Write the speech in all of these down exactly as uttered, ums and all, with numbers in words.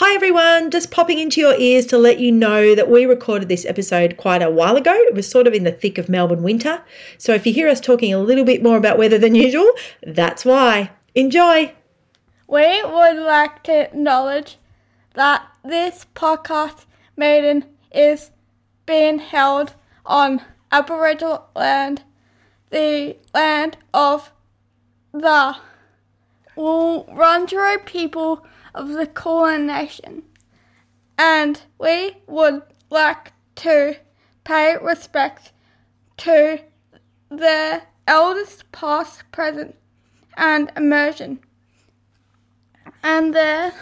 Hi everyone, just popping into your ears to let you know that we recorded this episode quite a while ago. It was sort of in the thick of Melbourne winter. So if you hear us talking a little bit more about weather than usual, that's why. Enjoy. We would like to acknowledge that this podcast maiden is being held on Aboriginal land, the land of the Wurundjeri people of the Kulin Nation, and we would like to pay respect to their elders past, present and emerging, and their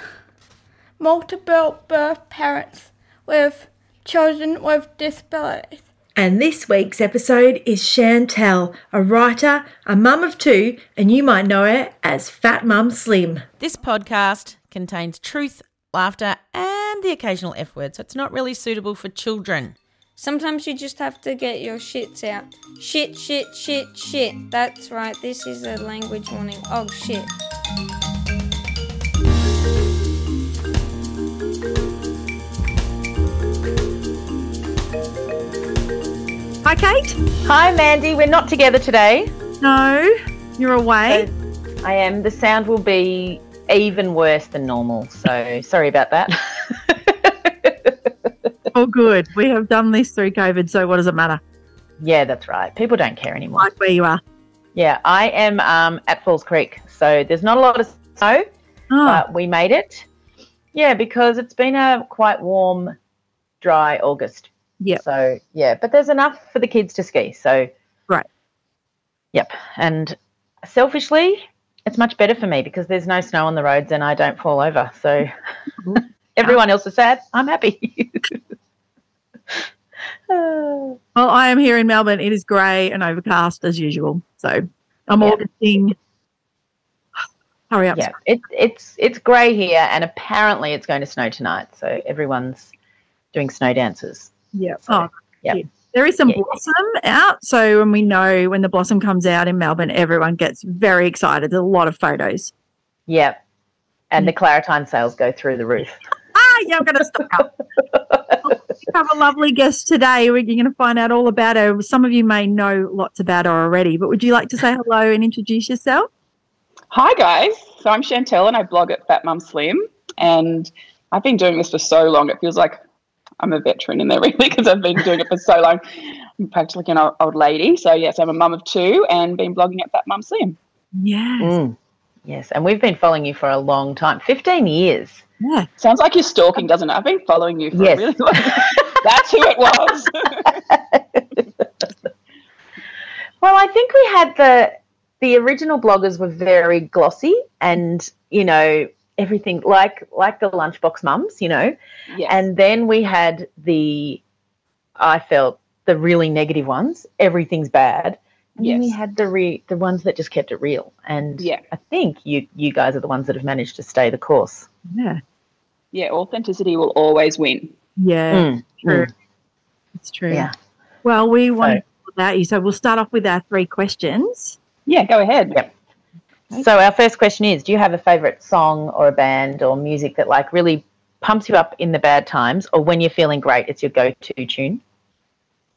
multiple birth parents with children with disabilities. And this week's episode is Chantelle, a writer, a mum of two, and you might know her as Fat Mum Slim. This podcast contains truth, laughter, and the occasional F word, so it's not really suitable for children. Sometimes you just have to get your shits out. Shit, shit, shit, shit. That's right, this is a language warning. Oh, shit. Hi, Kate. Hi, Mandy. We're not together today. No, you're away. So I am. The sound will be even worse than normal, so sorry about that. All good. We have done this through COVID, so what does it matter? Yeah, that's right. People don't care anymore. Like where you are. Yeah, I am um, at Falls Creek, so there's not a lot of snow, oh. but we made it. Yeah, because it's been a quite warm, dry August. Yeah. So, yeah, but there's enough for the kids to ski. So, right. Yep. And selfishly, it's much better for me because there's no snow on the roads and I don't fall over. So, mm-hmm. everyone else is sad. I'm happy. Well, I am here in Melbourne. It is grey and overcast as usual. So, I'm yeah. Augusting. Hurry up. Yeah. It, it's, it's grey here and apparently it's going to snow tonight. So, everyone's doing snow dances. Yeah. So, oh, yeah. There is some yeah. blossom out, so when we know when the blossom comes out in Melbourne, everyone gets very excited. There's a lot of photos. Yeah. And yeah. the Claritine sales go through the roof. Ah, yeah, I'm going to stop. We have a lovely guest today. You're going to find out all about her. Some of you may know lots about her already, but would you like to say hello and introduce yourself? Hi, guys. So I'm Chantelle and I blog at Fat Mum Slim, and I've been doing this for so long. It feels like I'm a veteran in there really because I've been doing it for so long. I'm practically an old, old lady. So, yes, I'm a mum of two and been blogging at Fat Mum Slim. Yes. Mm. Yes, and we've been following you for a long time, fifteen years. Yeah. Sounds like you're stalking, doesn't it? I've been following you for yes. a really long time. That's who it was. Well, I think we had the the original bloggers were very glossy and, you know, everything like like the lunchbox mums, you know, yes. and then we had the I felt the really negative ones. Everything's bad. And yes. then we had the re, the ones that just kept it real. And yeah. I think you you guys are the ones that have managed to stay the course. Yeah, yeah. Authenticity will always win. Yeah, mm. true. Mm. It's true. Yeah. Well, we want so. about you, so we'll start off with our three questions. Yeah, go ahead. Yep. So our first question is, do you have a favourite song or a band or music that, like, really pumps you up in the bad times, or when you're feeling great it's your go-to tune?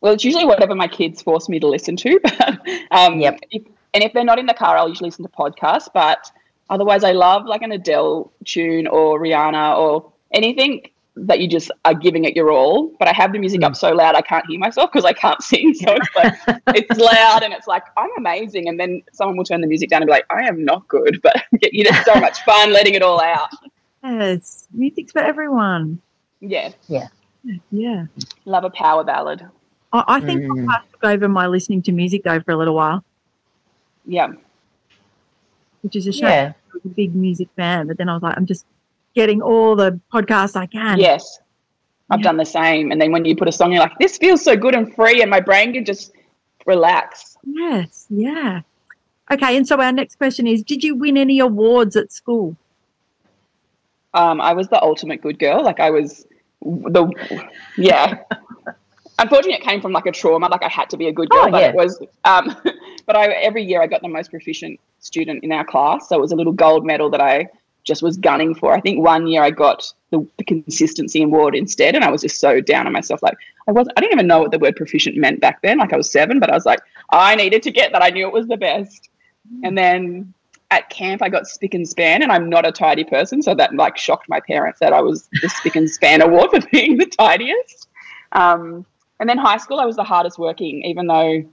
Well, it's usually whatever my kids force me to listen to. But, um, yep. if, and if they're not in the car, I'll usually listen to podcasts. But otherwise I love, like, an Adele tune or Rihanna or anything that you just are giving it your all. But I have the music mm. up so loud I can't hear myself because I can't sing. So it's like it's loud and it's like, I'm amazing. And then someone will turn the music down and be like, I am not good. But you know, so much fun letting it all out. Yes, music's for everyone. Yeah. Yeah. Yeah. Love a power ballad. I, I think mm. I'll pass over my listening to music, though, for a little while. Yeah. Which is a shame. Yeah. I was a big music fan, but then I was like, I'm just – getting all the podcasts I can. Yes, I've yeah. done the same. And then when you put a song, you're like, this feels so good and free, and my brain can just relax. Yes, yeah. Okay, and so our next question is, did you win any awards at school? Um, I was the ultimate good girl. Like I was the, yeah. Unfortunately, it came from like a trauma. Like I had to be a good girl, oh, but yeah. it was. Um, but I every year I got the most proficient student in our class, so it was a little gold medal that I just was gunning for. I think one year I got the, the consistency in ward instead. And I was just so down on myself. Like I was, I didn't even know what the word proficient meant back then. Like I was seven, but I was like, I needed to get that. I knew it was the best. And then at camp, I got spick and span, and I'm not a tidy person, so that like shocked my parents that I was the spick and span award for being the tidiest. Um, and then high school, I was the hardest working, even though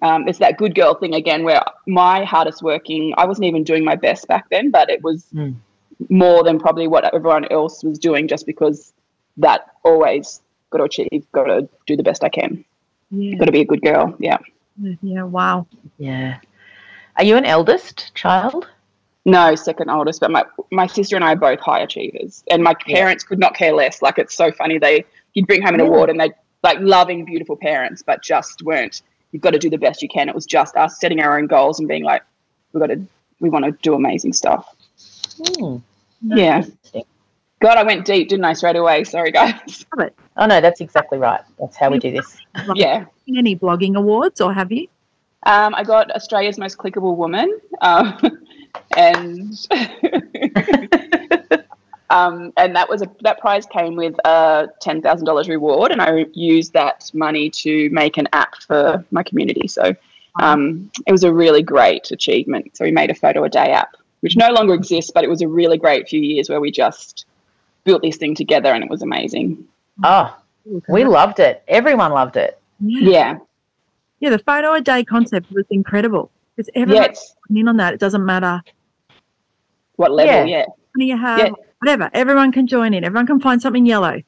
um, it's that good girl thing again, where my hardest working, I wasn't even doing my best back then, but it was mm. more than probably what everyone else was doing, just because that always got to achieve, got to do the best I can, yeah. got to be a good girl, yeah. Yeah, wow. Yeah. Are you an eldest child? No, second oldest, but my, my sister and I are both high achievers, and my parents yeah. could not care less. Like it's so funny. They you'd bring home an really? award and they like loving, beautiful parents, but just weren't, you've got to do the best you can. It was just us setting our own goals and being like, we've got to, we want to do amazing stuff. Mm, yeah. God, I went deep, didn't I, straight away? Sorry, guys. Oh, no, that's exactly right. That's how we do this. Yeah. Any blogging awards, or have you? Um, I got Australia's Most Clickable Woman, um, and um, and that was a, that prize came with a ten thousand dollars reward, and I used that money to make an app for my community. So um, it was a really great achievement. So we made a photo a day app, which no longer exists, but it was a really great few years where we just built this thing together, and it was amazing. Oh, we loved it. Everyone loved it. Yeah. Yeah, the photo a day concept was incredible. Because everyone's yeah, in on that. It doesn't matter what level, yeah. yeah. you have, yeah. whatever. Everyone can join in. Everyone can find something yellow.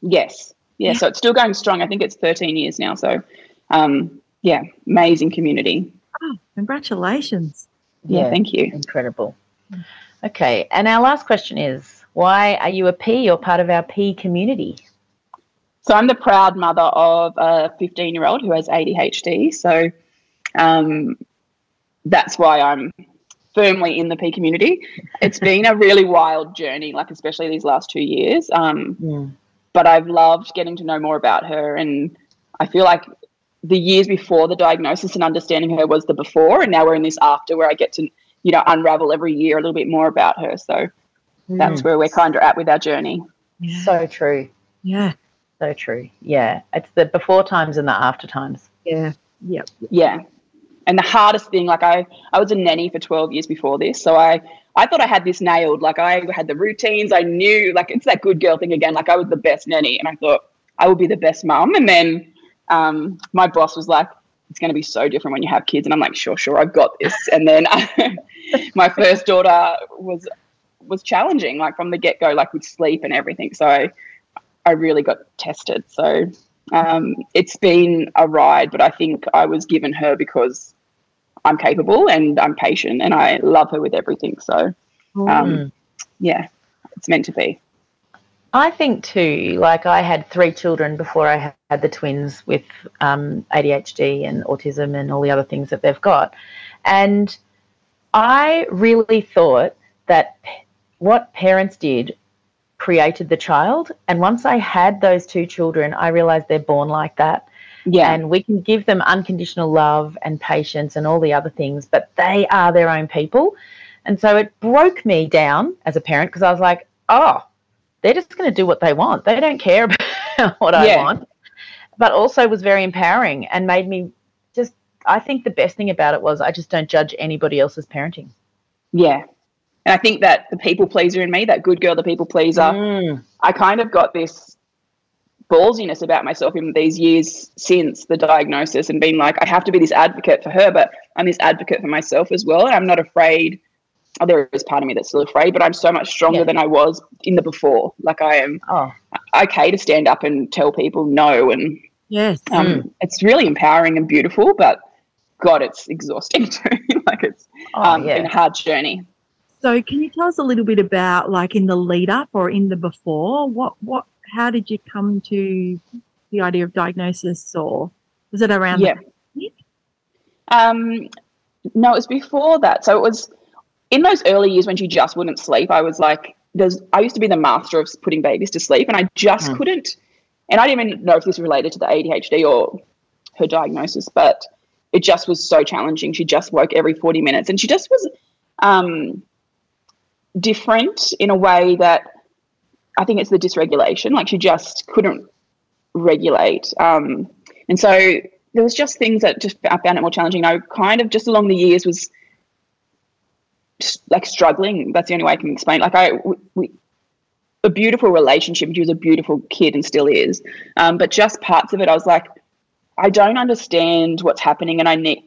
Yes. Yeah, yeah. So it's still going strong. I think it's thirteen years now. So, um, yeah, amazing community. Oh, congratulations. Yeah, yeah, thank you. Incredible. Okay, and our last question is, why are you a P? You're part of our P community. So I'm the proud mother of a fifteen-year-old who has A D H D. So um, that's why I'm firmly in the P community. It's been a really wild journey, like especially these last two years. Um, yeah. But I've loved getting to know more about her, and I feel like the years before the diagnosis and understanding her was the before, and now we're in this after where I get to, you know, unravel every year a little bit more about her. So mm. that's where we're kind of at with our journey. Yeah. So true. Yeah. So true. Yeah. It's the before times and the after times. Yeah. Yep. Yeah. And the hardest thing, like I, I was a nanny for twelve years before this. So I, I thought I had this nailed. Like I had the routines. I knew, like it's that good girl thing again. Like I was the best nanny, and I thought I would be the best mum. And then um, my boss was like, it's going to be so different when you have kids. And I'm like, sure, sure, I've got this. And then I, my first daughter was, was challenging, like from the get-go, like with sleep and everything. So I, I really got tested. So um, it's been a ride, but I think I was given her because I'm capable and I'm patient and I love her with everything. So, um, mm. yeah, it's meant to be. I think too, like I had three children before I had the twins with um, A D H D and autism and all the other things that they've got. And I really thought that what parents did created the child, and once I had those two children, I realized they're born like that. Yeah. And we can give them unconditional love and patience and all the other things, but they are their own people. And so it broke me down as a parent, because I was like, oh, they're just going to do what they want. They don't care about what yeah. I want. But also was very empowering and made me just, I think the best thing about it was I just don't judge anybody else's parenting. Yeah. And I think that the people pleaser in me, that good girl, the people pleaser, mm. I kind of got this ballsiness about myself in these years since the diagnosis, and being like, I have to be this advocate for her, but I'm this advocate for myself as well. And I'm not afraid. Oh, there is part of me that's still afraid, but I'm so much stronger yeah. than I was in the before. Like I am oh. okay to stand up and tell people no. And yes, um, mm. it's really empowering and beautiful, but God, it's exhausting too. Like it's oh, um, yeah. been a hard journey. So can you tell us a little bit about, like, in the lead up or in the before, what, what, how did you come to the idea of diagnosis, or was it around yeah. the pandemic? Um, no, it was before that. So it was in those early years when she just wouldn't sleep. I was like, there's, I used to be the master of putting babies to sleep, and I just mm. couldn't. And I didn't even know if this was related to the A D H D or her diagnosis, but it just was so challenging. She just woke every forty minutes, and she just was um, – different in a way that I think it's the dysregulation. Like she just couldn't regulate. Um, and so there was just things that just I found it more challenging. I kind of just along the years was like struggling. That's the only way I can explain. Like I, we, a beautiful relationship. She was a beautiful kid and still is. Um, but just parts of it, I was like, I don't understand what's happening, and I need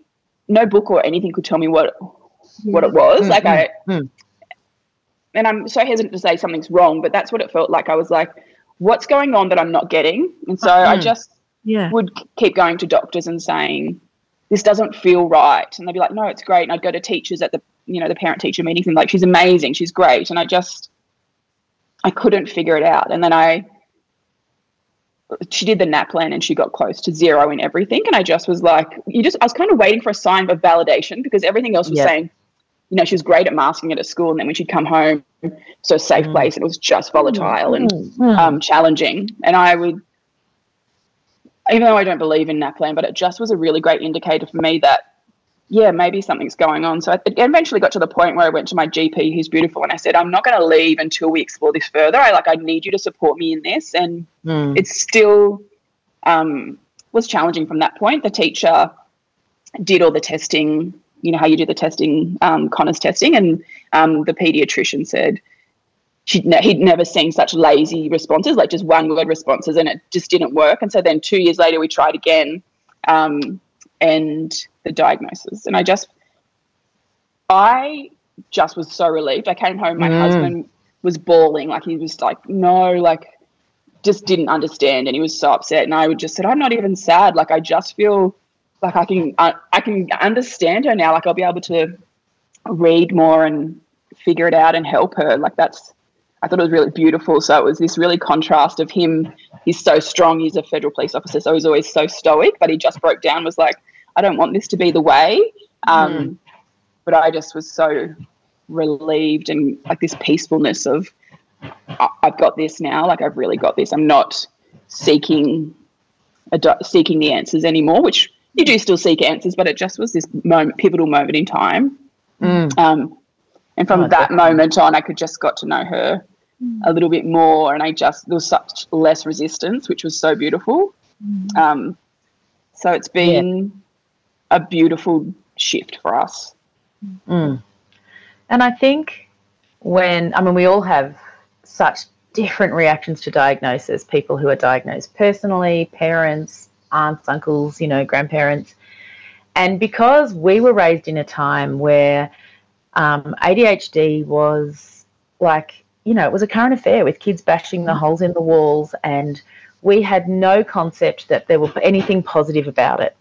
no book or anything could tell me what what it was. Mm-hmm. Like I, mm-hmm. and I'm so hesitant to say something's wrong, but that's what it felt like. I was like, what's going on that I'm not getting? And so mm-hmm. I just yeah. would keep going to doctors and saying, this doesn't feel right. And they'd be like, no, it's great. And I'd go to teachers at the, you know, the parent teacher meetings and like, she's amazing, she's great. And I just, I couldn't figure it out. And then I, she did the NAPLAN and she got close to zero in everything. And I just was like, you just, I was kind of waiting for a sign of validation because everything else was yeah. saying, you know, she was great at masking it at school. And then when she'd come home, so a safe mm. place, and it was just volatile mm. and mm. Um, challenging. And I would, even though I don't believe in NAPLAN, but it just was a really great indicator for me that, yeah, maybe something's going on. So I eventually got to the point where I went to my G P, who's beautiful, and I said, I'm not going to leave until we explore this further. I like, I need you to support me in this. And mm. it still um, was challenging from that point. The teacher did all the testing, you know, how you do the testing, um, Connor's testing, and um, the paediatrician said she'd ne- he'd never seen such lazy responses, like just one-word responses, and it just didn't work. And so then two years later we tried again. Um, and the diagnosis. And I just, I just was so relieved. I came home, my mm. husband was bawling. Like he was like, no, like just didn't understand. And he was so upset. And I would just said, I'm not even sad. Like, I just feel like I can, I, I can understand her now. Like I'll be able to read more and figure it out and help her. Like that's, I thought it was really beautiful. So it was this really contrast of him. He's so strong. He's a federal police officer. So he's always so stoic, but he just broke down, was like, I don't want this to be the way. Um, mm. But I just was so relieved and like this peacefulness of I- I've got this now. Like I've really got this. I'm not seeking, ad- seeking the answers anymore, which you do still seek answers, but it just was this moment, pivotal moment in time. Mm. Um, And from oh, that definitely. moment on, I could just got to know her mm. a little bit more, and I just there was such less resistance, which was so beautiful. Mm. Um, so it's been yeah. a beautiful shift for us. Mm. And I think when I mean we all have such different reactions to diagnosis. People who are diagnosed personally, parents, aunts, uncles, you know, grandparents, and because we were raised in a time where Um, A D H D was like, you know, it was a current affair with kids bashing the holes in the walls, and we had no concept that there was anything positive about it.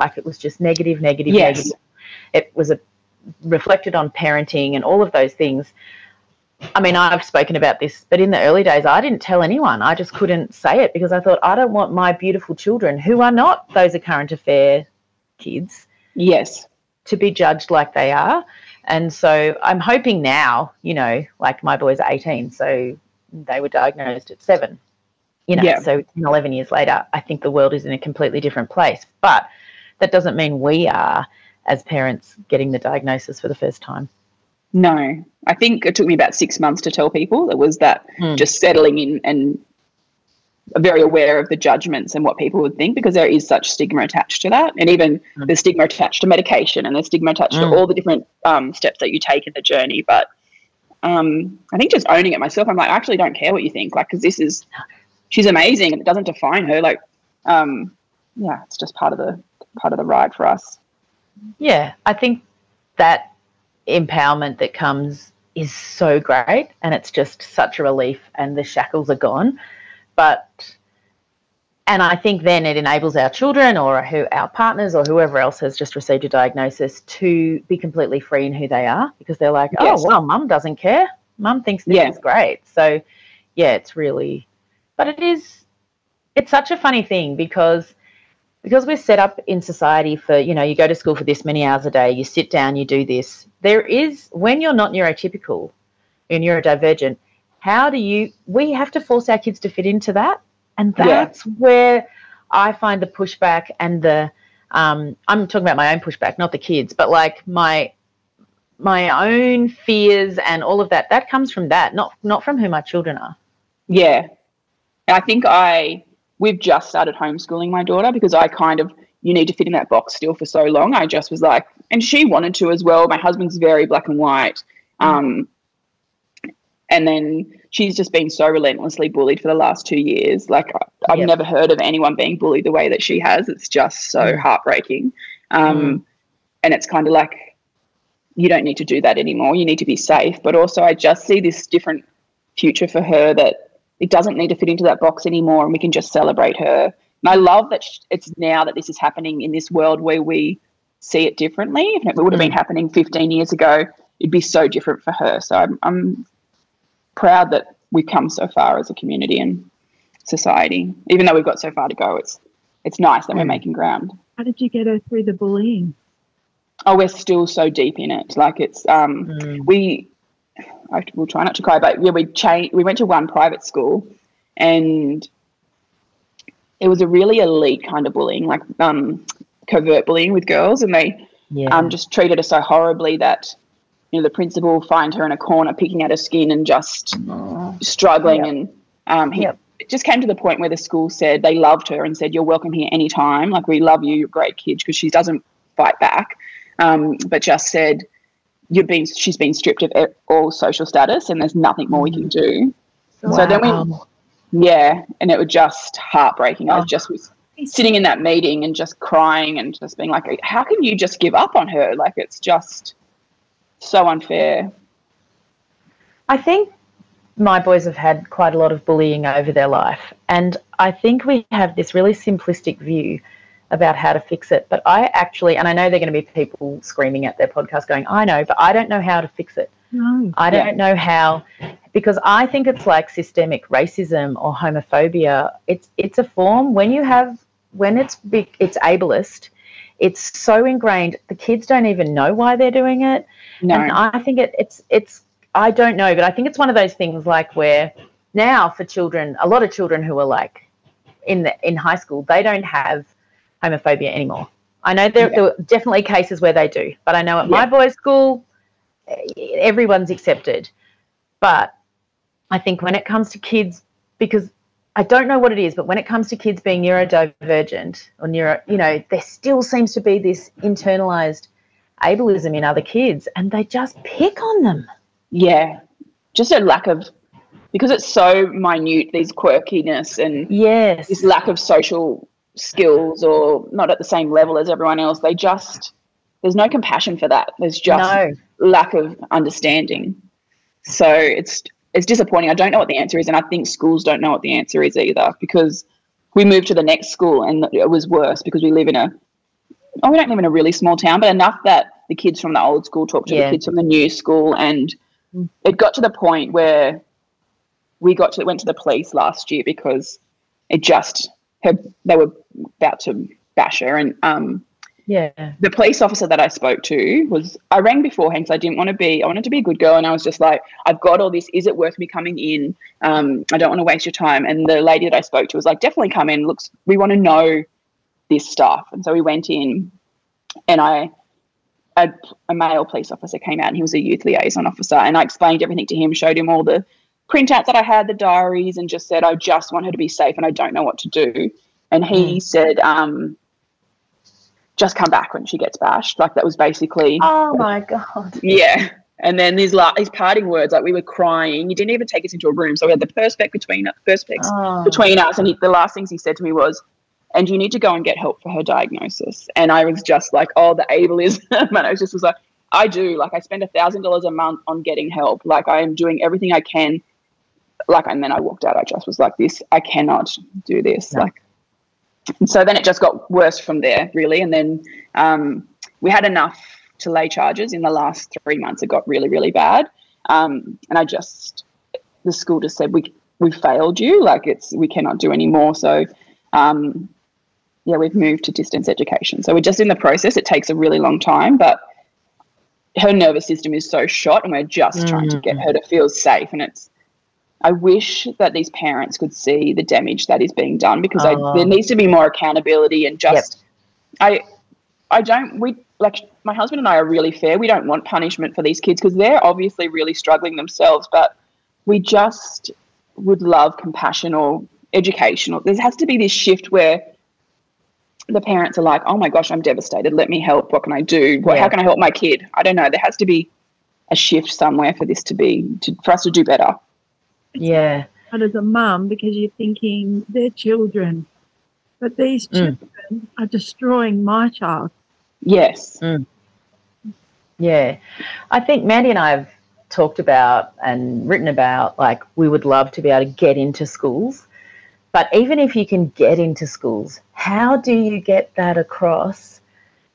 Like it was just negative, negative, yes. negative. It was a, reflected on parenting and all of those things. I mean, I've spoken about this, but in the early days I didn't tell anyone. I just couldn't say it because I thought I don't want my beautiful children, who are not those a current affair kids, yes, to be judged like they are. And so I'm hoping now, you know, like my boys are eighteen, so they were diagnosed at seven, you know, yeah. so eleven years later, I think the world is in a completely different place. But that doesn't mean we are, as parents, getting the diagnosis for the first time. No. I think it took me about six months to tell people. It was that mm. just settling in and very aware of the judgments and what people would think, because there is such stigma attached to that, and even mm. the stigma attached to medication and the stigma attached mm. to all the different um, steps that you take in the journey. But um, I think just owning it myself, I'm like, I actually don't care what you think, like, because this is, she's amazing and it doesn't define her. Like, um, yeah, it's just part of the part of the ride for us. Yeah, I think that empowerment that comes is so great, and it's just such a relief, and the shackles are gone. But, and I think then it enables our children or who our partners or whoever else has just received a diagnosis to be completely free in who they are, because they're like, oh, yes. well, mum doesn't care. Mum thinks this yeah. is great. So, yeah, it's really, but it is, it's such a funny thing because because we're set up in society for, you know, you go to school for this many hours a day, you sit down, you do this. There is, when you're not neurotypical or neurodivergent, how do you – we have to force our kids to fit into that, and that's yeah. where I find the pushback and the um, – I'm talking about my own pushback, not the kids, but like my my own fears and all of that, that comes from that, not not from who my children are. yeah, I think I we've just started homeschooling my daughter because I kind of you need to fit in that box still for so long. I just was like, and she wanted to as well. My husband's very black and white. Um, and then she's just been so relentlessly bullied for the last two years. Like I've yep. never heard of anyone being bullied the way that she has. It's just so heartbreaking. Um, mm. And it's kind of like you don't need to do that anymore. You need to be safe. But also I just see this different future for her that it doesn't need to fit into that box anymore and we can just celebrate her. And I love that it's now that this is happening in this world where we see it differently. If it would have been happening fifteen years ago, it'd be so different for her. So I'm, I'm proud that we've come so far as a community and society. Even though we've got so far to go, it's it's nice that we're making ground. How did you get her through the bullying? Oh, we're still so deep in it. Like it's um, mm. we I will try not to cry, but yeah, we changed. We went to one private school and it was a really elite kind of bullying, like um, covert bullying with girls, and they yeah. um, just treated her so horribly that, you know, the principal would find her in a corner picking at her skin and just oh. struggling. Yep. And um, he, yep. it just came to the point where the school said they loved her and said, you're welcome here anytime. Like, we love you, you're a great kid, because she doesn't fight back, um, but just said you've been, she's been stripped of all social status and there's nothing more we can do. Wow. So then we... Yeah, and it was just heartbreaking. Oh. I was just was sitting in that meeting and just crying and just being like, how can you just give up on her? Like, it's just so unfair. I think my boys have had quite a lot of bullying over their life, and I think we have this really simplistic view about how to fix it. But I actually, and I know there are going to be people screaming at their podcast going, I know, but I don't know how to fix it. No. I don't yeah. know how, because I think it's like systemic racism or homophobia. It's it's a form when you have when it's big, it's ableist. It's so ingrained. The kids don't even know why they're doing it. No. And I think it, it's it's I don't know, but I think it's one of those things like where now for children, a lot of children who are like in the, in high school, they don't have homophobia anymore. I know there, yeah. there are definitely cases where they do, but I know at yeah. my boys' school, everyone's accepted. But I think when it comes to kids, because I don't know what it is, but when it comes to kids being neurodivergent or neuro, you know, there still seems to be this internalised ableism in other kids, and they just pick on them. Yeah, just a lack of, because it's so minute, these quirkiness and yes. this lack of social skills or not at the same level as everyone else. They just, there's no compassion for that. There's just no. lack of understanding. So it's it's disappointing. I don't know what the answer is, and I think schools don't know what the answer is either, because we moved to the next school and it was worse because we live in a – oh, we don't live in a really small town, but enough that the kids from the old school talk to yeah. the kids from the new school, and it got to the point where we got to went to the police last year because it just – they were about to bash her, and um, – yeah. The police officer that I spoke to was – I rang beforehand because I didn't want to be – I wanted to be a good girl, and I was just like, I've got all this. Is it worth me coming in? Um, I don't want to waste your time. And the lady that I spoke to was like, definitely come in. Looks, we want to know this stuff. And so we went in, and I a, a male police officer came out, and he was a youth liaison officer, and I explained everything to him, showed him all the printouts that I had, the diaries, and just said I just want her to be safe and I don't know what to do. And he mm. said um, – just come back when she gets bashed. Like, that was basically. Oh my god. Yeah, and then these like these parting words, like we were crying. He didn't even take us into a room, so we had the perspex between us, perspex oh. between us. And he, the last things he said to me was, "And you need to go and get help for her diagnosis." And I was just like, "Oh, the ableism!" And I was just was like, "I do. Like, I spend a thousand dollars a month on getting help. Like, I am doing everything I can." Like, and then I walked out. I just was like, "This, I cannot do this." No. Like. And so then it just got worse from there, really. And then um, we had enough to lay charges in the last three months. It got really, really bad. Um, and I just, the school just said, we we failed you. Like, it's, we cannot do any more. So, um, yeah, we've moved to distance education. So we're just in the process. It takes a really long time, but her nervous system is so shot, and we're just mm-hmm. trying to get her to feel safe. And it's, I wish that these parents could see the damage that is being done, because oh. I, there needs to be more accountability and just yep. I I don't we like my husband and I are really fair. We don't want punishment for these kids because they're obviously really struggling themselves, but we just would love compassion or education. There has to be this shift where the parents are like, oh, my gosh, I'm devastated. Let me help. What can I do? What, yeah. How can I help my kid? I don't know. There has to be a shift somewhere for this to be, to, for us to do better. Yeah. But as a mum, because you're thinking they're children, but these children mm. are destroying my child. Yes. Mm. Yeah. I think Mandy and I have talked about and written about, like, we would love to be able to get into schools. But even if you can get into schools, how do you get that across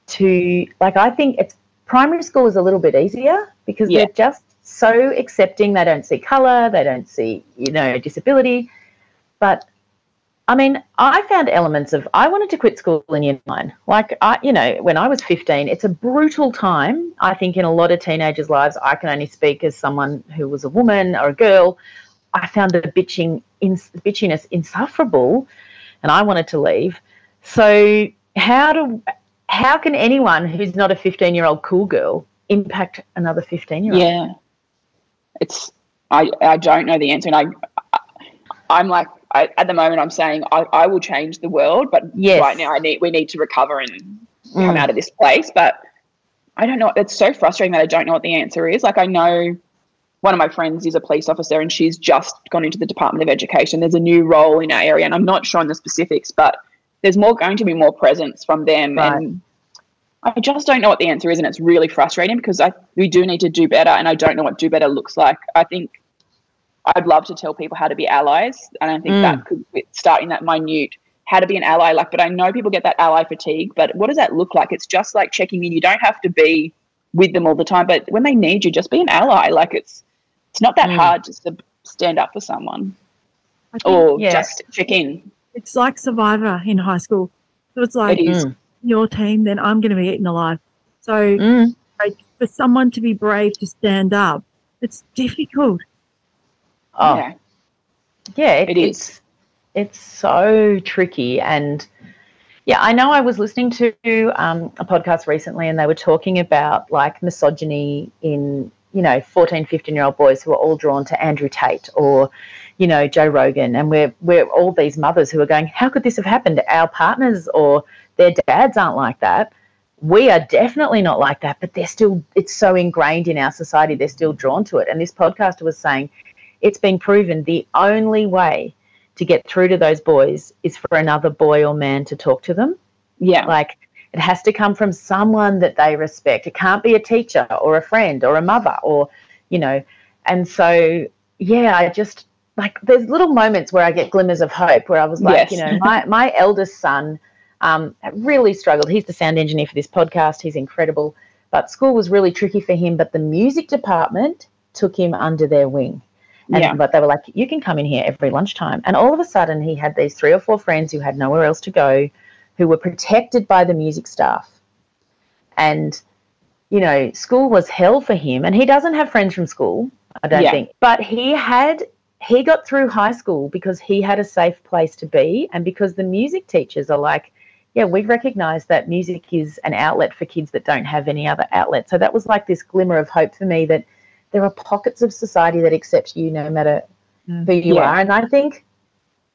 to, like, I think it's primary school is a little bit easier because yeah. they're just so accepting. They don't see colour, they don't see, you know, disability. But, I mean, I found elements of, I wanted to quit school in year nine. Like, I, you know, when I was fifteen, it's a brutal time. I think in a lot of teenagers' lives, I can only speak as someone who was a woman or a girl. I found the bitching in, bitchiness insufferable, and I wanted to leave. So how do how can anyone who's not a fifteen-year-old cool girl impact another fifteen-year-old? Yeah, it's I I don't know the answer, and I I'm like I, at the moment I'm saying I, I will change the world, but yes. right now I need we need to recover and come mm. out of this place. But I don't know. It's so frustrating that I don't know what the answer is. Like I know. One of my friends is a police officer and she's just gone into the Department of Education. There's a new role in our area and I'm not sure on the specifics, but there's more going to be more presence from them. Right. And I just don't know what the answer is, and it's really frustrating because I we do need to do better, and I don't know what do better looks like. I think I'd love to tell people how to be allies, and I think mm. that could start in that minute, how to be an ally. Like, but I know people get that ally fatigue, but what does that look like? It's just like checking in. You don't have to be with them all the time, but when they need you, just be an ally. Like it's, It's not that mm. hard just to stand up for someone think, or yeah. just check in. It's like Survivor in high school. So it's like it mm. your team, then I'm going to be eaten alive. So mm. like, for someone to be brave to stand up, it's difficult. Oh, yeah, yeah it, it is. It's, it's so tricky. And, yeah, I know I was listening to um, a podcast recently and they were talking about, like, misogyny in – you know, fourteen, fifteen-year-old boys who are all drawn to Andrew Tate or, you know, Joe Rogan, and we're we're all these mothers who are going, how could this have happened? Our partners or their dads aren't like that. We are definitely not like that, but they're still, it's so ingrained in our society, they're still drawn to it. And this podcaster was saying it's been proven the only way to get through to those boys is for another boy or man to talk to them. Yeah. Like, it has to come from someone that they respect. It can't be a teacher or a friend or a mother or, you know. And so, yeah, I just, like, there's little moments where I get glimmers of hope where I was like, yes. you know, my, my eldest son um, really struggled. He's the sound engineer for this podcast. He's incredible. But school was really tricky for him. But the music department took him under their wing. And yeah. but they were like, you can come in here every lunchtime. And all of a sudden he had these three or four friends who had nowhere else to go, who were protected by the music staff. And, you know, school was hell for him. And he doesn't have friends from school, I don't yeah. think. But he had, he got through high school because he had a safe place to be, and because the music teachers are like, yeah, we recognise that music is an outlet for kids that don't have any other outlet. So that was like this glimmer of hope for me that there are pockets of society that accept you no matter mm. who you yeah. are. And I think,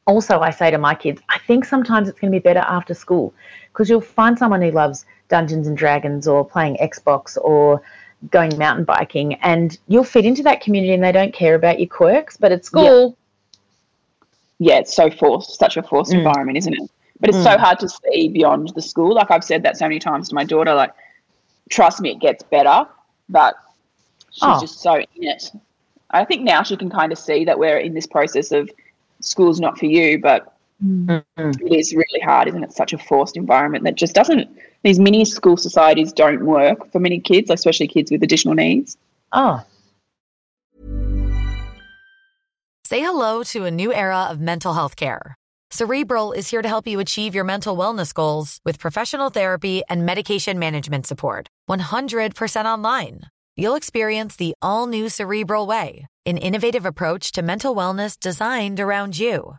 also, I say to my kids, I think sometimes it's going to be better after school because you'll find someone who loves Dungeons and Dragons or playing Xbox or going mountain biking, and you'll fit into that community and they don't care about your quirks. But at school, yeah, yeah it's so forced, such a forced mm. environment, isn't it? But it's mm. so hard to see beyond the school. Like, I've said that so many times to my daughter, like, trust me, it gets better, but she's oh. just so in it. I think now she can kind of see that we're in this process of school's not for you, but mm-hmm. it is really hard, isn't it? It's such a forced environment that just doesn't, these mini school societies don't work for many kids, especially kids with additional needs. Oh. Say hello to a new era of mental health care. Cerebral is here to help you achieve your mental wellness goals with professional therapy and medication management support. one hundred percent online. You'll experience the all-new Cerebral way, an innovative approach to mental wellness designed around you.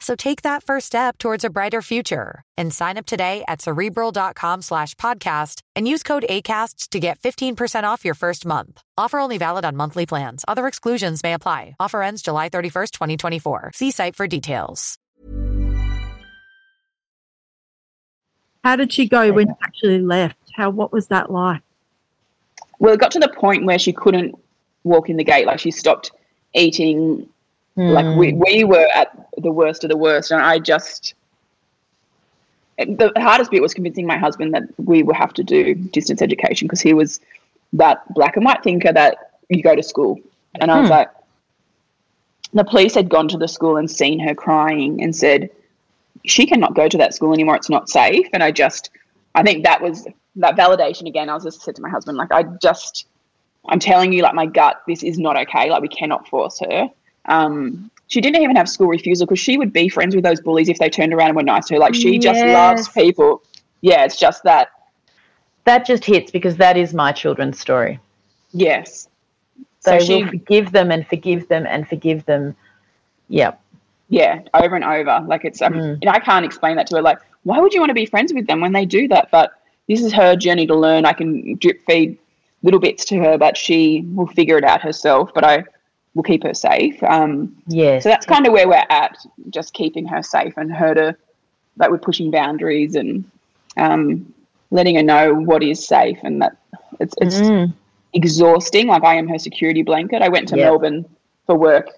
So take that first step towards a brighter future and sign up today at Cerebral.com slash podcast and use code ACAST to get fifteen percent off your first month. Offer only valid on monthly plans. Other exclusions may apply. Offer ends July thirty-first, twenty twenty-four. See site for details. How did she go when she actually left? How, what was that like? Well, it got to the point where she couldn't walk in the gate. Like, she stopped eating. Mm. Like, we we were at the worst of the worst, and I just – the hardest bit was convincing my husband that we would have to do distance education, because he was that black and white thinker that you go to school. And I was mm. like – the police had gone to the school and seen her crying and said, she cannot go to that school anymore, it's not safe. And I just – I think that was that validation again. I was just said to my husband, like, I just – I'm telling you, like, my gut, this is not okay. Like, we cannot force her. Um, she didn't even have school refusal, because she would be friends with those bullies if they turned around and were nice to her. Like, she yes. just loves people. Yeah, it's just that. That just hits, because that is my children's story. Yes. So, so she will forgive them and forgive them and forgive them. Yep. Yeah, over and over. Like, it's, um, mm. I can't explain that to her. Like, why would you want to be friends with them when they do that? But this is her journey to learn. I can drip feed little bits to her, but she will figure it out herself. But I will keep her safe. Um, yes. So that's kind of where we're at, just keeping her safe and her to, like, we're pushing boundaries and um, letting her know what is safe, and that it's, it's mm. exhausting. Like, I am her security blanket. I went to yep. Melbourne for work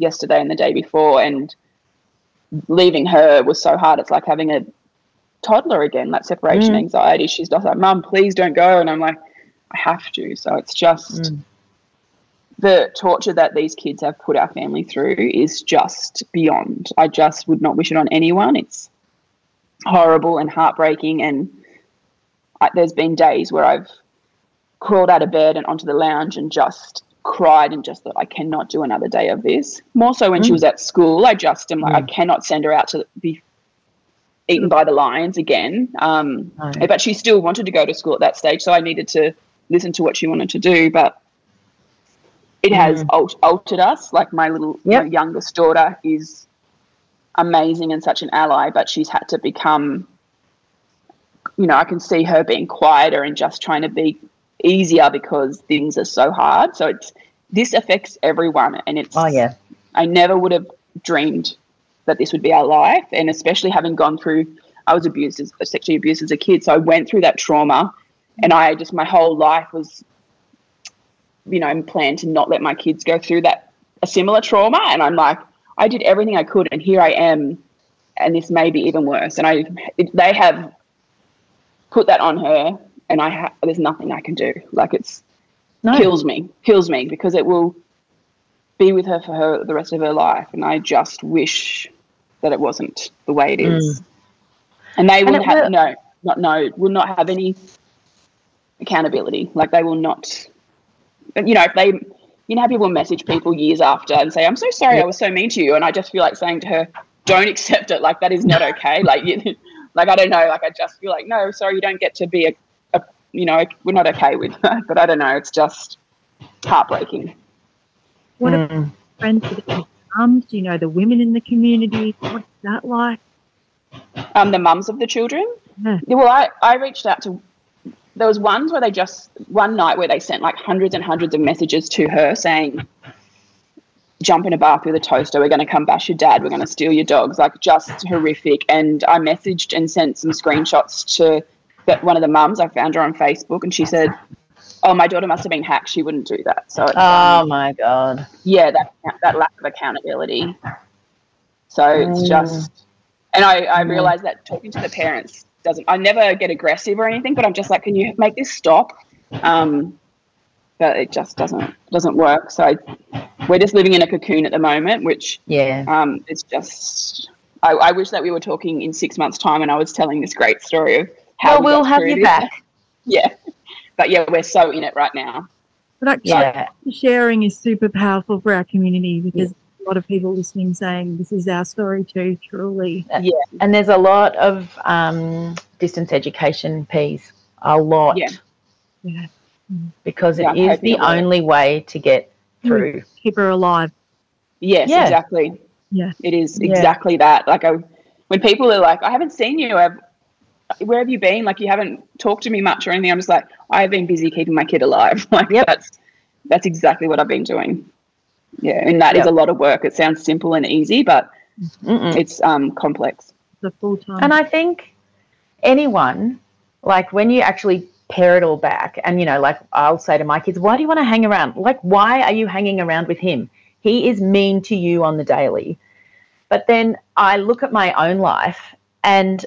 yesterday and the day before, and leaving her was so hard. It's like having a toddler again, that separation mm. anxiety. She's just like, Mum, please don't go. And I'm like, I have to. So it's just mm. the torture that these kids have put our family through is just beyond. I just would not wish it on anyone. It's horrible and heartbreaking, and I, there's been days where I've crawled out of bed and onto the lounge and just cried and just thought, I cannot do another day of this. More so when mm. she was at school, I just am like, mm. I cannot send her out to be eaten by the lions again. Um, no. But she still wanted to go to school at that stage, so I needed to listen to what she wanted to do, but it has mm. altered us. Like, my little yep. my youngest daughter is amazing and such an ally, but she's had to become, you know, I can see her being quieter and just trying to be easier because things are so hard. So it's this affects everyone, and it's, oh, yeah. I never would have dreamed that this would be our life, and especially having gone through, I was abused, as sexually abused as a kid, so I went through that trauma, and I just, my whole life was, you know, and plan to not let my kids go through that, a similar trauma. And I'm like, I did everything I could, and here I am, and this may be even worse. And I, it, they have put that on her, and I, ha- there's nothing I can do. Like, it's no. kills me, kills me, because it will be with her for her the rest of her life. And I just wish that it wasn't the way it is. Mm. And they will have will- no, not no, will not have any accountability. Like, they will not. You know, if they, you know, how people message people years after and say, I'm so sorry yep. I was so mean to you. And I just feel like saying to her, don't accept it. Like, that is not okay. Like, you, like, I don't know. Like, I just feel like, no, sorry, you don't get to be a, a you know, we're not okay with that. But I don't know. It's just heartbreaking. What mm. about friends with the mums? Do you know the women in the community? What's that like? Um, the mums of the children? Yeah. Well, I, I reached out to There was ones where they just – one night where they sent, like, hundreds and hundreds of messages to her saying, jump in a bath with a toaster, we're going to come bash your dad, we're going to steal your dogs, like, just horrific. And I messaged and sent some screenshots to that one of the mums. I found her on Facebook, and she said, oh, my daughter must have been hacked, she wouldn't do that. So, oh, um, my God. Yeah, that that lack of accountability. So mm. it's just – and I, I realised that talking to the parents – doesn't I never get aggressive or anything, but I'm just like, can you make this stop? Um, but it just doesn't doesn't work. So I, we're just living in a cocoon at the moment, which yeah, um, it's just I, I wish that we were talking in six months' time and I was telling this great story of how well, we we'll have you this. Back. Yeah, but yeah, we're so in it right now. But actually, yeah. sharing is super powerful for our community because. Yeah. A lot of people listening saying this is our story too, truly. Yeah, and there's a lot of um, distance education piece, a lot. Yeah. Yeah. Because yeah, it I'm is the only way to get through. Keep her alive. Yes, yeah. exactly. Yeah. It is exactly yeah. that. Like I, when people are like, I haven't seen you. I've, where have you been? Like you haven't talked to me much or anything. I'm just like, I've been busy keeping my kid alive. Like yep. that's that's exactly what I've been doing. Yeah, and that yep. is a lot of work. It sounds simple and easy, but Mm-mm. it's um complex. The full time. And I think anyone, like when you actually pair it all back and, you know, like I'll say to my kids, why do you want to hang around? Like why are you hanging around with him? He is mean to you on the daily. But then I look at my own life and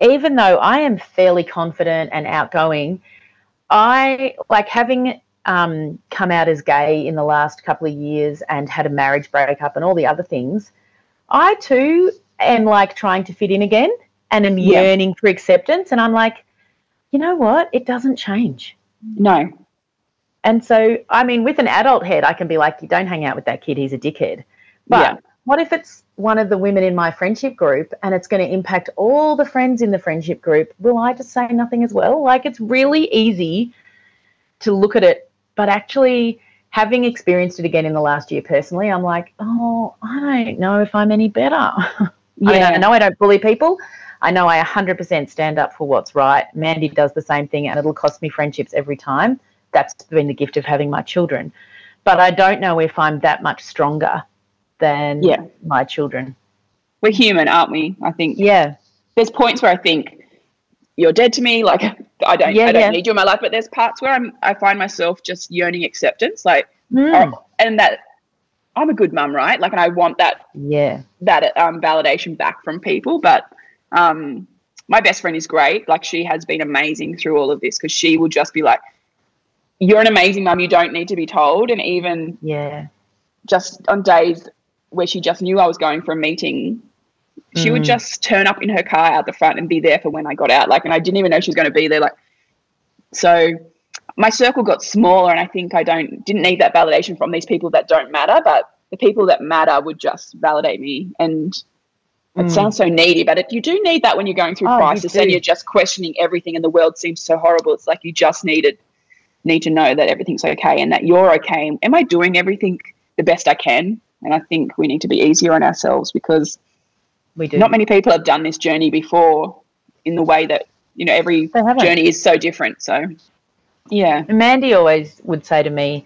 even though I am fairly confident and outgoing, I like having um, come out as gay in the last couple of years and had a marriage breakup and all the other things, I too am like trying to fit in again and am yeah. yearning for acceptance. And I'm like, you know what? It doesn't change. No. And so, I mean, with an adult head, I can be like, you don't hang out with that kid, he's a dickhead. But yeah. what if it's one of the women in my friendship group and it's going to impact all the friends in the friendship group? Will I just say nothing as well? Like it's really easy to look at it, but actually having experienced it again in the last year personally, I'm like, oh, I don't know if I'm any better. Yeah. I, know, I know I don't bully people. I know I one hundred percent stand up for what's right. Mandy does the same thing and it'll cost me friendships every time. That's been the gift of having my children. But I don't know if I'm that much stronger than yeah. my children. We're human, aren't we? I think yeah there's points where I think you're dead to me, like I don't yeah, I don't yeah. need you in my life, but there's parts where I'm I find myself just yearning acceptance, like mm. oh, and that I'm a good mum, right? Like, and I want that yeah that um validation back from people. But um my best friend is great, like she has been amazing through all of this, because she will just be like, you're an amazing mum, you don't need to be told. And even yeah just on days where she just knew I was going for a meeting, she mm. would just turn up in her car out the front and be there for when I got out. Like, and I didn't even know she was going to be there. Like, so my circle got smaller, and I think I don't didn't need that validation from these people that don't matter, but the people that matter would just validate me. And it mm. sounds so needy, but if you do need that when you're going through oh, crisis you and you're just questioning everything and the world seems so horrible, it's like you just needed need to know that everything's okay and that you're okay. Am I doing everything the best I can? And I think we need to be easier on ourselves, because we do. Not many people have done this journey before in the way that, you know, every journey is so different. So, yeah. And Mandy always would say to me,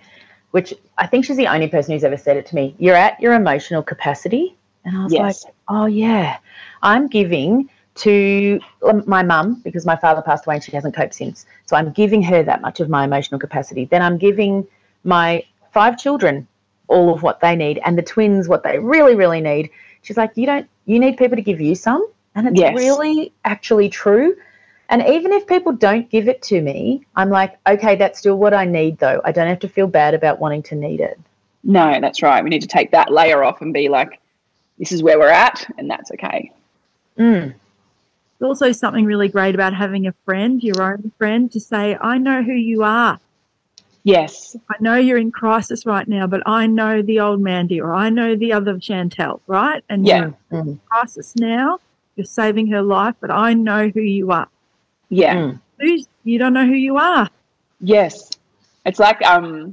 which I think she's the only person who's ever said it to me, you're at your emotional capacity. And I was yes. like, oh, yeah, I'm giving to my mum, because my father passed away and she hasn't coped since. So I'm giving her that much of my emotional capacity. Then I'm giving my five children all of what they need, and the twins what they really, really need. She's like, you don't, you need people to give you some. And it's yes. really actually true. And even if people don't give it to me, I'm like, okay, that's still what I need though. I don't have to feel bad about wanting to need it. No, that's right. We need to take that layer off and be like, this is where we're at, and that's okay. Mm. There's also something really great about having a friend, your own friend, to say, I know who you are. Yes. I know you're in crisis right now, but I know the old Mandy, or I know the other Chantelle, right? And yeah. you're in crisis now. You're saving her life, but I know who you are. Yeah. Mm. Who's, you don't know who you are. Yes. It's like um,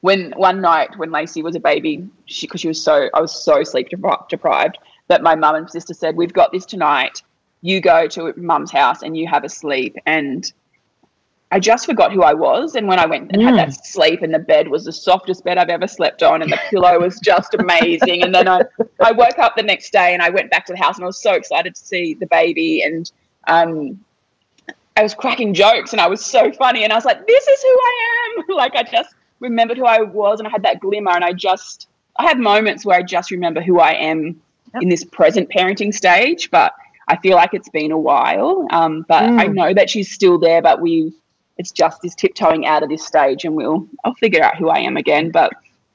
when one night when Lacey was a baby, she because she was so I was so sleep deprived that my mum and sister said, we've got this tonight. You go to mum's house and you have a sleep. And I just forgot who I was, and when I went and mm. had that sleep, and the bed was the softest bed I've ever slept on, and the pillow was just amazing. And then I, I woke up the next day and I went back to the house, and I was so excited to see the baby, and um, I was cracking jokes and I was so funny, and I was like, this is who I am. Like, I just remembered who I was, and I had that glimmer, and I just I have moments where I just remember who I am yep. in this present parenting stage, but I feel like it's been a while. Um, but mm. I know that she's still there, but we It's just this tiptoeing out of this stage, and we'll I'll figure out who I am again. But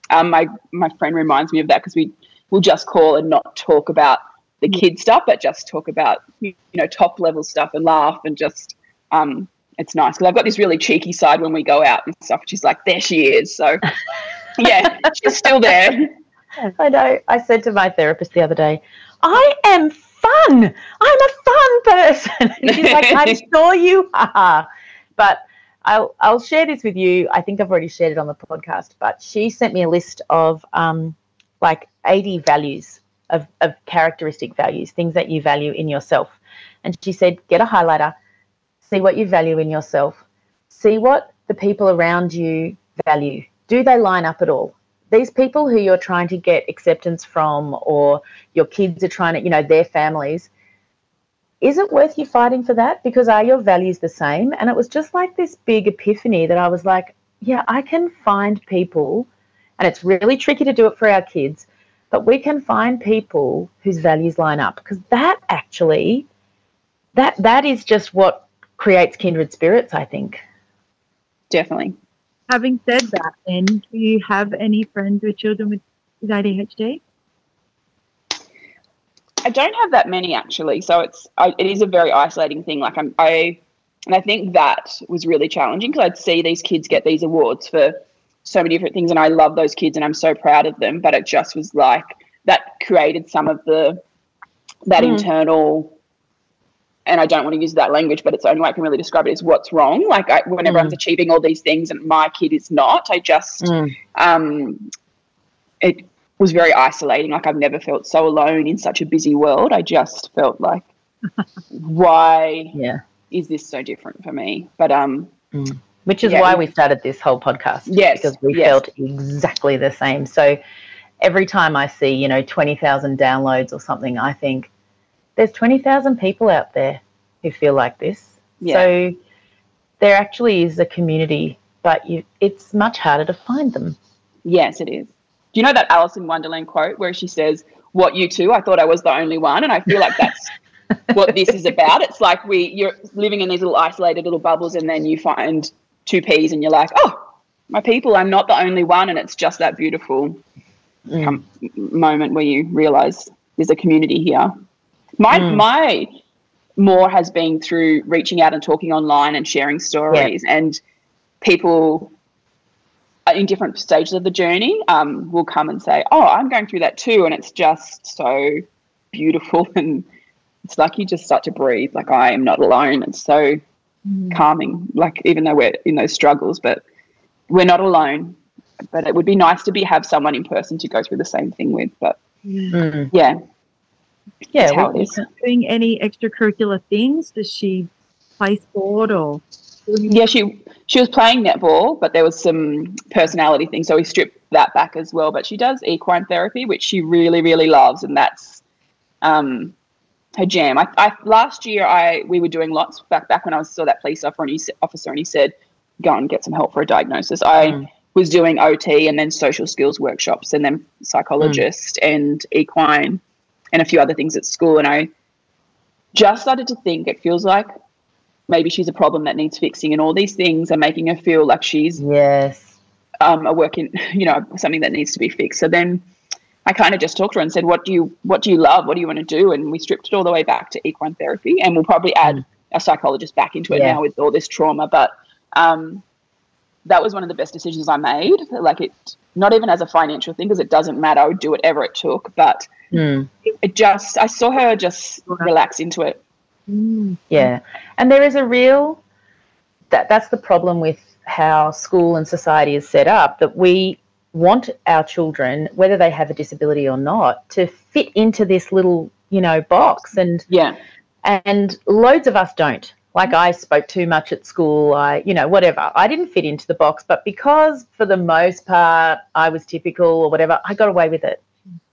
um, my my friend reminds me of that, because we will just call and not talk about the kid stuff, but just talk about, you know, top level stuff and laugh, and just um, it's nice, because I've got this really cheeky side when we go out and stuff. And she's like, there she is. So yeah, she's still there. I know. I said to my therapist the other day, I am fun. I'm a fun person. And she's like, I'm sure you are. But I'll, I'll share this with you. I think I've already shared it on the podcast, but she sent me a list of um, like eighty values of, of characteristic values, things that you value in yourself. And she said, get a highlighter, see what you value in yourself, see what the people around you value. Do they line up at all? These people who you're trying to get acceptance from, or your kids are trying to, you know, their families, is it worth you fighting for that? Because are your values the same? And it was just like this big epiphany that I was like, yeah, I can find people, and it's really tricky to do it for our kids, but we can find people whose values line up, because that actually, that that is just what creates kindred spirits, I think. Definitely. Having said that, then, do you have any friends with children with A D H D? I don't have that many, actually, so it's I, it is a very isolating thing. Like I'm, I, and I think that was really challenging, because I'd see these kids get these awards for so many different things, and I love those kids and I'm so proud of them, but it just was like that created some of the that mm. internal, and I don't want to use that language, but it's the only way I can really describe it is what's wrong. Like I, when everyone's mm. achieving all these things and my kid is not, I just mm. um, it was very isolating. Like I've never felt so alone in such a busy world. I just felt like, why yeah. is this so different for me? But um, mm. Which is yeah. why we started this whole podcast. Yes. Because we yes. felt exactly the same. So every time I see, you know, twenty thousand downloads or something, I think, there's twenty thousand people out there who feel like this. Yeah. So there actually is a community, but you, it's much harder to find them. Yes, it is. Do you know that Alice in Wonderland quote where she says, what, you too? I thought I was the only one. And I feel like that's what this is about. It's like we you're living in these little isolated little bubbles, and then you find Two Peas and you're like, oh, my people, I'm not the only one. And it's just that beautiful mm. um, moment where you realise there's a community here. My mm. my more has been through reaching out and talking online and sharing stories, yeah. and people in different stages of the journey um, will come and say, oh, I'm going through that too, and it's just so beautiful, and it's like you just start to breathe, like I am not alone. It's so mm. calming, like even though we're in those struggles, but we're not alone. But it would be nice to be have someone in person to go through the same thing with, but mm. yeah. Yeah, well, is she doing any extracurricular things? Does she play sport or? Yeah, she she was playing netball, but there was some personality things, so we stripped that back as well. But she does equine therapy, which she really, really loves, and that's um, her jam. I, I last year I we were doing lots back back when I saw that police officer, and he, officer and he said, "Go and get some help for a diagnosis." Mm. I was doing O T and then social skills workshops, and then psychologist mm. and equine. And a few other things at school, and I just started to think it feels like maybe she's a problem that needs fixing, and all these things are making her feel like she's yes um, a work in, you know, something that needs to be fixed. So then I kind of just talked to her and said, what do you what do you love? What do you want to do? And we stripped it all the way back to equine therapy, and we'll probably add mm. a psychologist back into it yeah. now with all this trauma. But um, that was one of the best decisions I made. Like it, not even as a financial thing, because it doesn't matter. I would do whatever it took, but. Mm. It just, I saw her just relax into it. Mm. Yeah. And there is a real, that that's the problem with how school and society is set up, that we want our children, whether they have a disability or not, to fit into this little, you know, box. And yeah. And loads of us don't. Like I spoke too much at school, I, you know, whatever. I didn't fit into the box, but because for the most part I was typical or whatever, I got away with it.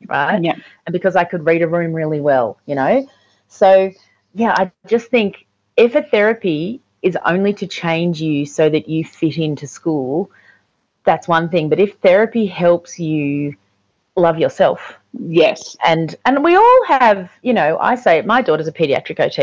Right? Yeah. And because I could read a room really well, you know. So, yeah, I just think if a therapy is only to change you so that you fit into school, that's one thing. But if therapy helps you love yourself. Yes. And and we all have, you know, I say my daughter's a paediatric O T,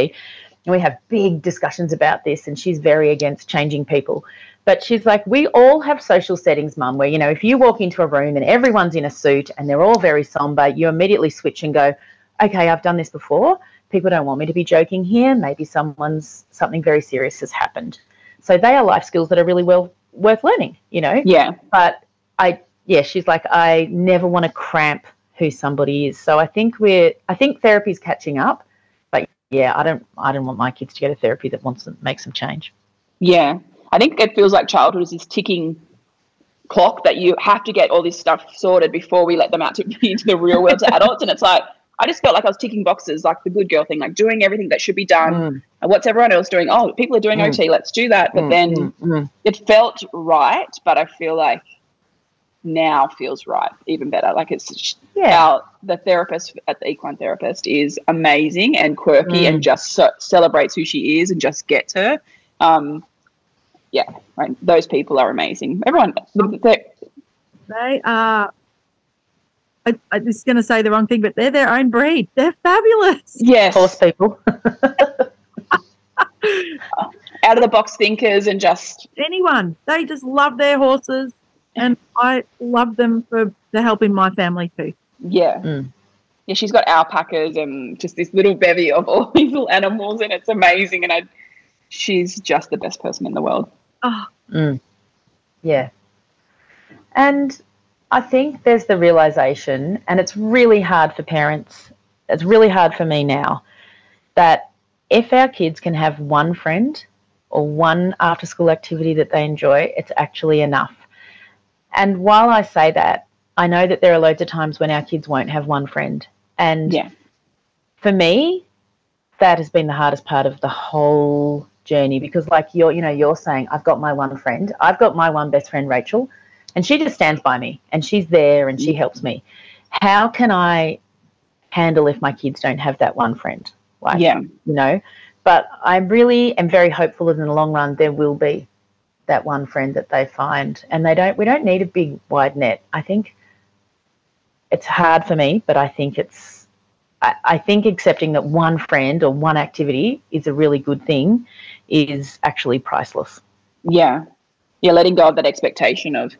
and we have big discussions about this, and she's very against changing people. But she's like, we all have social settings, Mum, where, you know, if you walk into a room and everyone's in a suit and they're all very somber, you immediately switch and go, okay, I've done this before. People don't want me to be joking here. Maybe someone's something very serious has happened. So they are life skills that are really well worth learning, you know. Yeah. But, I, yeah, she's like, I never want to cramp who somebody is. So I think we're – I think therapy's catching up. But, yeah, I don't I don't want my kids to go to therapy that wants to make some change. Yeah. I think it feels like childhood is this ticking clock that you have to get all this stuff sorted before we let them out to into the real world to adults. And it's like, I just felt like I was ticking boxes, like the good girl thing, like doing everything that should be done. Mm. And what's everyone else doing? Oh, people are doing mm. O T, let's do that. But mm. then mm. Mm. it felt right, but I feel like now feels right, even better. Like it's yeah. our, the therapist at the equine therapist is amazing and quirky mm. and just so, celebrates who she is and just gets her. Um, yeah, right. Those people are amazing. Everyone, they are. I, I'm just going to say the wrong thing, but they're their own breed. They're fabulous. Yes. Horse people. Out of the box thinkers and just anyone. They just love their horses, and I love them for the help in my family too. Yeah. Mm. Yeah, she's got alpacas and just this little bevy of all these little animals, and it's amazing. And I, she's just the best person in the world. Oh. Mm. Yeah. And I think there's the realization, and it's really hard for parents, it's really hard for me now, that if our kids can have one friend or one after-school activity that they enjoy, it's actually enough. And while I say that, I know that there are loads of times when our kids won't have one friend. And yeah. for me, that has been the hardest part of the whole journey, because like you're, you know, you're saying, I've got my one friend, I've got my one best friend, Rachel, and she just stands by me and she's there and she helps me. How can I handle if my kids don't have that one friend? Like, yeah. you know, but I really am very hopeful that in the long run there will be that one friend that they find, and they don't, we don't need a big wide net. I think it's hard for me, but I think it's, I, I think accepting that one friend or one activity is a really good thing is actually priceless. Yeah. Yeah. Letting go of that expectation of,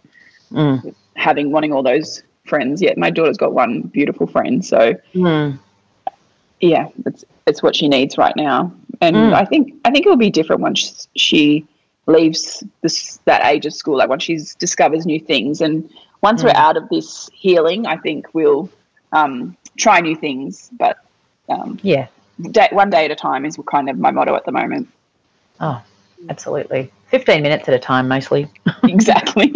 Mm. having wanting all those friends. Yet my daughter's got one beautiful friend, so mm. yeah, it's it's what she needs right now. And mm. I think I think it'll be different once she leaves this that age of school. Like once she discovers new things, and once mm. we're out of this healing, I think we'll um, try new things. But um, yeah, day, one day at a time is kind of my motto at the moment. Oh, absolutely. Fifteen minutes at a time, mostly. Exactly.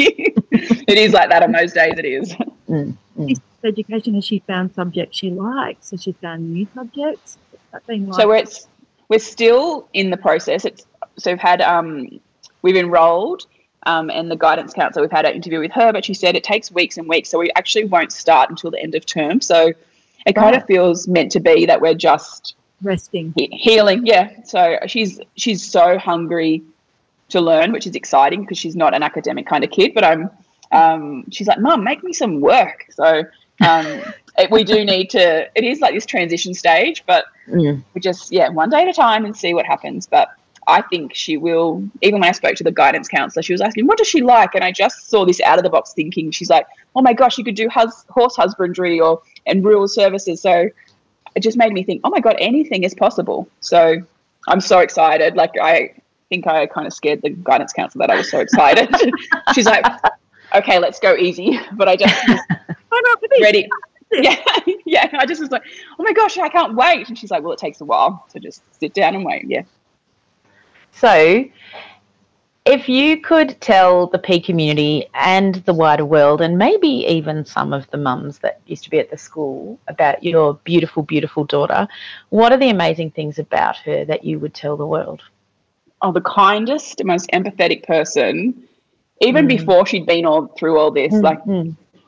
It is like that on most days, it is. Mm, mm. Education, has she found subjects she likes? Has she found new subjects? That being like- so we're, it's, we're still in the process. It's, so we've had, um, we've enrolled um, and the guidance counsellor, we've had an interview with her, but she said it takes weeks and weeks, so we actually won't start until the end of term. So it kind of feels meant to be that we're just resting, he- healing. Yeah, so she's she's so hungry to learn, which is exciting because she's not an academic kind of kid, but I'm Um, she's like, Mum, make me some work. So um, it, we do need to, it is like this transition stage, but yeah. we just, yeah, one day at a time and see what happens. But I think she will, even when I spoke to the guidance counsellor, she was asking, what does she like? And I just saw this out of the box thinking. She's like, oh my gosh, you could do hus- horse husbandry or and rural services. So it just made me think, oh my God, anything is possible. So I'm so excited. Like I think I kind of scared the guidance counsellor that I was so excited. She's like, okay, let's go easy. But I just was ready. Yeah, yeah. I just was like, oh my gosh, I can't wait. And she's like, well, it takes a while, so just sit down and wait. Yeah. So, if you could tell the pea community and the wider world, and maybe even some of the mums that used to be at the school, about your beautiful, beautiful daughter, what are the amazing things about her that you would tell the world? Oh, the kindest, most empathetic person. Even mm. before she'd been all through all this, mm-hmm. like,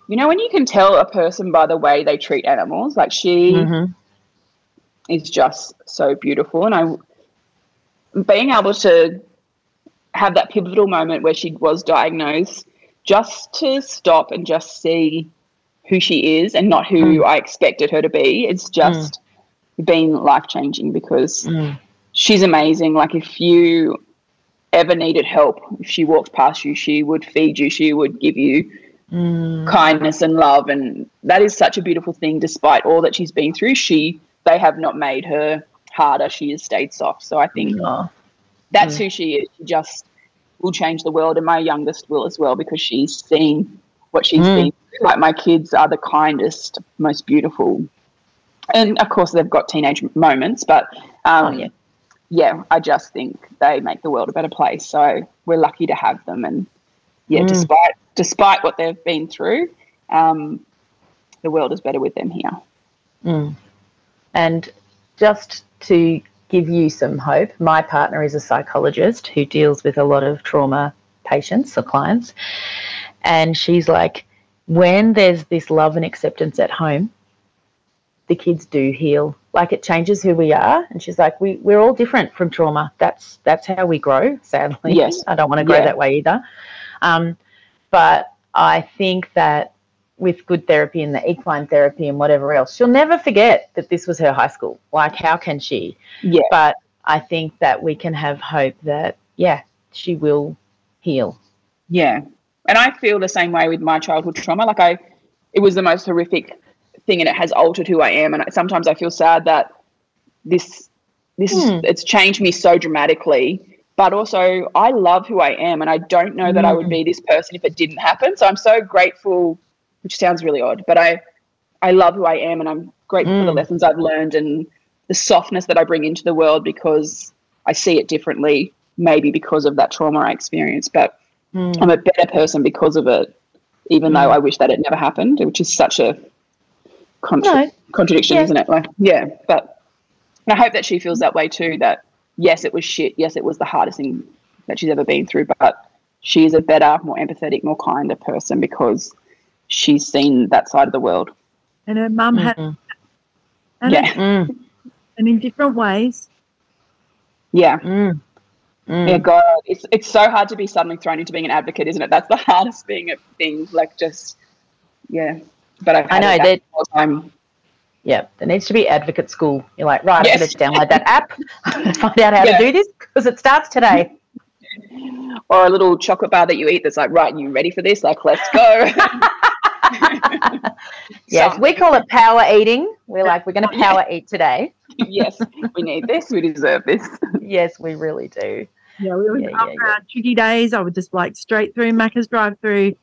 you know, when you can tell a person by the way they treat animals, like she mm-hmm. is just so beautiful. And I, being able to have that pivotal moment where she was diagnosed, just to stop and just see who she is and not who mm. I expected her to be, it's just mm. been life-changing because mm. she's amazing. Like if you ever needed help, if she walked past you, she would feed you, she would give you mm. kindness and love, and that is such a beautiful thing. Despite all that she's been through, she they have not made her harder, she has stayed soft. So I think oh. that's mm. who she is. She just will change the world, and my youngest will as well, because she's seen what she's mm. been through. Like my kids are the kindest, most beautiful, and of course they've got teenage moments, but um oh, yeah. yeah, I just think they make the world a better place. So we're lucky to have them. And, yeah, mm. despite despite what they've been through, um, the world is better with them here. Mm. And just to give you some hope, my partner is a psychologist who deals with a lot of trauma patients or clients, and she's like, when there's this love and acceptance at home, the kids do heal. Like, it changes who we are. And she's like, we, we're all different from trauma. That's that's how we grow, sadly. Yes. I don't want to grow yeah. that way either. Um, but I think that with good therapy and the equine therapy and whatever else, she'll never forget that this was her high school. Like, how can she? Yeah. But I think that we can have hope that, yeah, she will heal. Yeah. And I feel the same way with my childhood trauma. Like, I, it was the most horrific thing, and it has altered who I am. And sometimes I feel sad that this, this, mm. it's changed me so dramatically. But also, I love who I am, and I don't know that mm. I would be this person if it didn't happen. So I'm so grateful, which sounds really odd, but I, I love who I am, and I'm grateful mm. for the lessons I've learned and the softness that I bring into the world, because I see it differently, maybe because of that trauma I experienced. But mm. I'm a better person because of it, even mm. though I wish that it never happened, which is such a Contra- no. contradiction, yeah. isn't it? Like, yeah, but I hope that she feels that way too, that yes, it was shit, yes, it was the hardest thing that she's ever been through, but she is a better, more empathetic, more kinder person because she's seen that side of the world. And her mum mm-hmm. had and yeah. mm. and in different ways. Yeah. Mm. Mm. Yeah, God, it's it's so hard to be suddenly thrown into being an advocate, isn't it? That's the hardest thing, thing like just, yeah. But I've I know that. There, time. Yeah, there needs to be advocate school. You're like, right, yes. I'm going to download that app. I'm going to find out how yeah. to do this because it starts today. Or a little chocolate bar that you eat that's like, right, you ready for this? Like, let's go. Yes, so, we call it power eating. We're like, we're going to power yeah. eat today. Yes, we need this. We deserve this. Yes, we really do. Yeah, we always yeah, after yeah, our yeah. tricky days, I would just like straight through Macca's drive-through.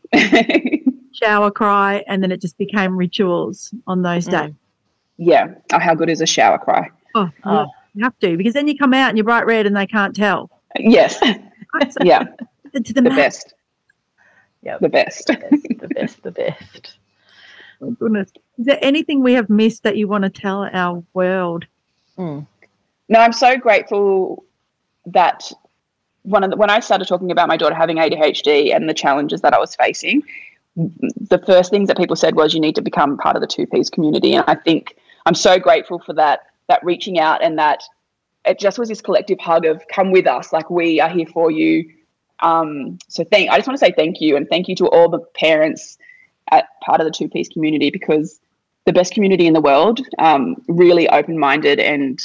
Shower, cry, and then it just became rituals on those days. Mm. Yeah. Oh, how good is a shower cry? Oh, oh, you have to, because then you come out and you're bright red and they can't tell. Yes. So yeah. To the, the best. Yeah. The best. The best. The best. The best. Oh, goodness. Is there anything we have missed that you want to tell our world? Mm. No, I'm so grateful that one of the, when I started talking about my daughter having A D H D and the challenges that I was facing, the first things that people said was you need to become part of the Two Peas community. And I think I'm so grateful for that, that reaching out, and that it just was this collective hug of come with us, like we are here for you. Um, so thank, I just want to say thank you, and thank you to all the parents at part of the Two Peas community, because the best community in the world, um, really open-minded, and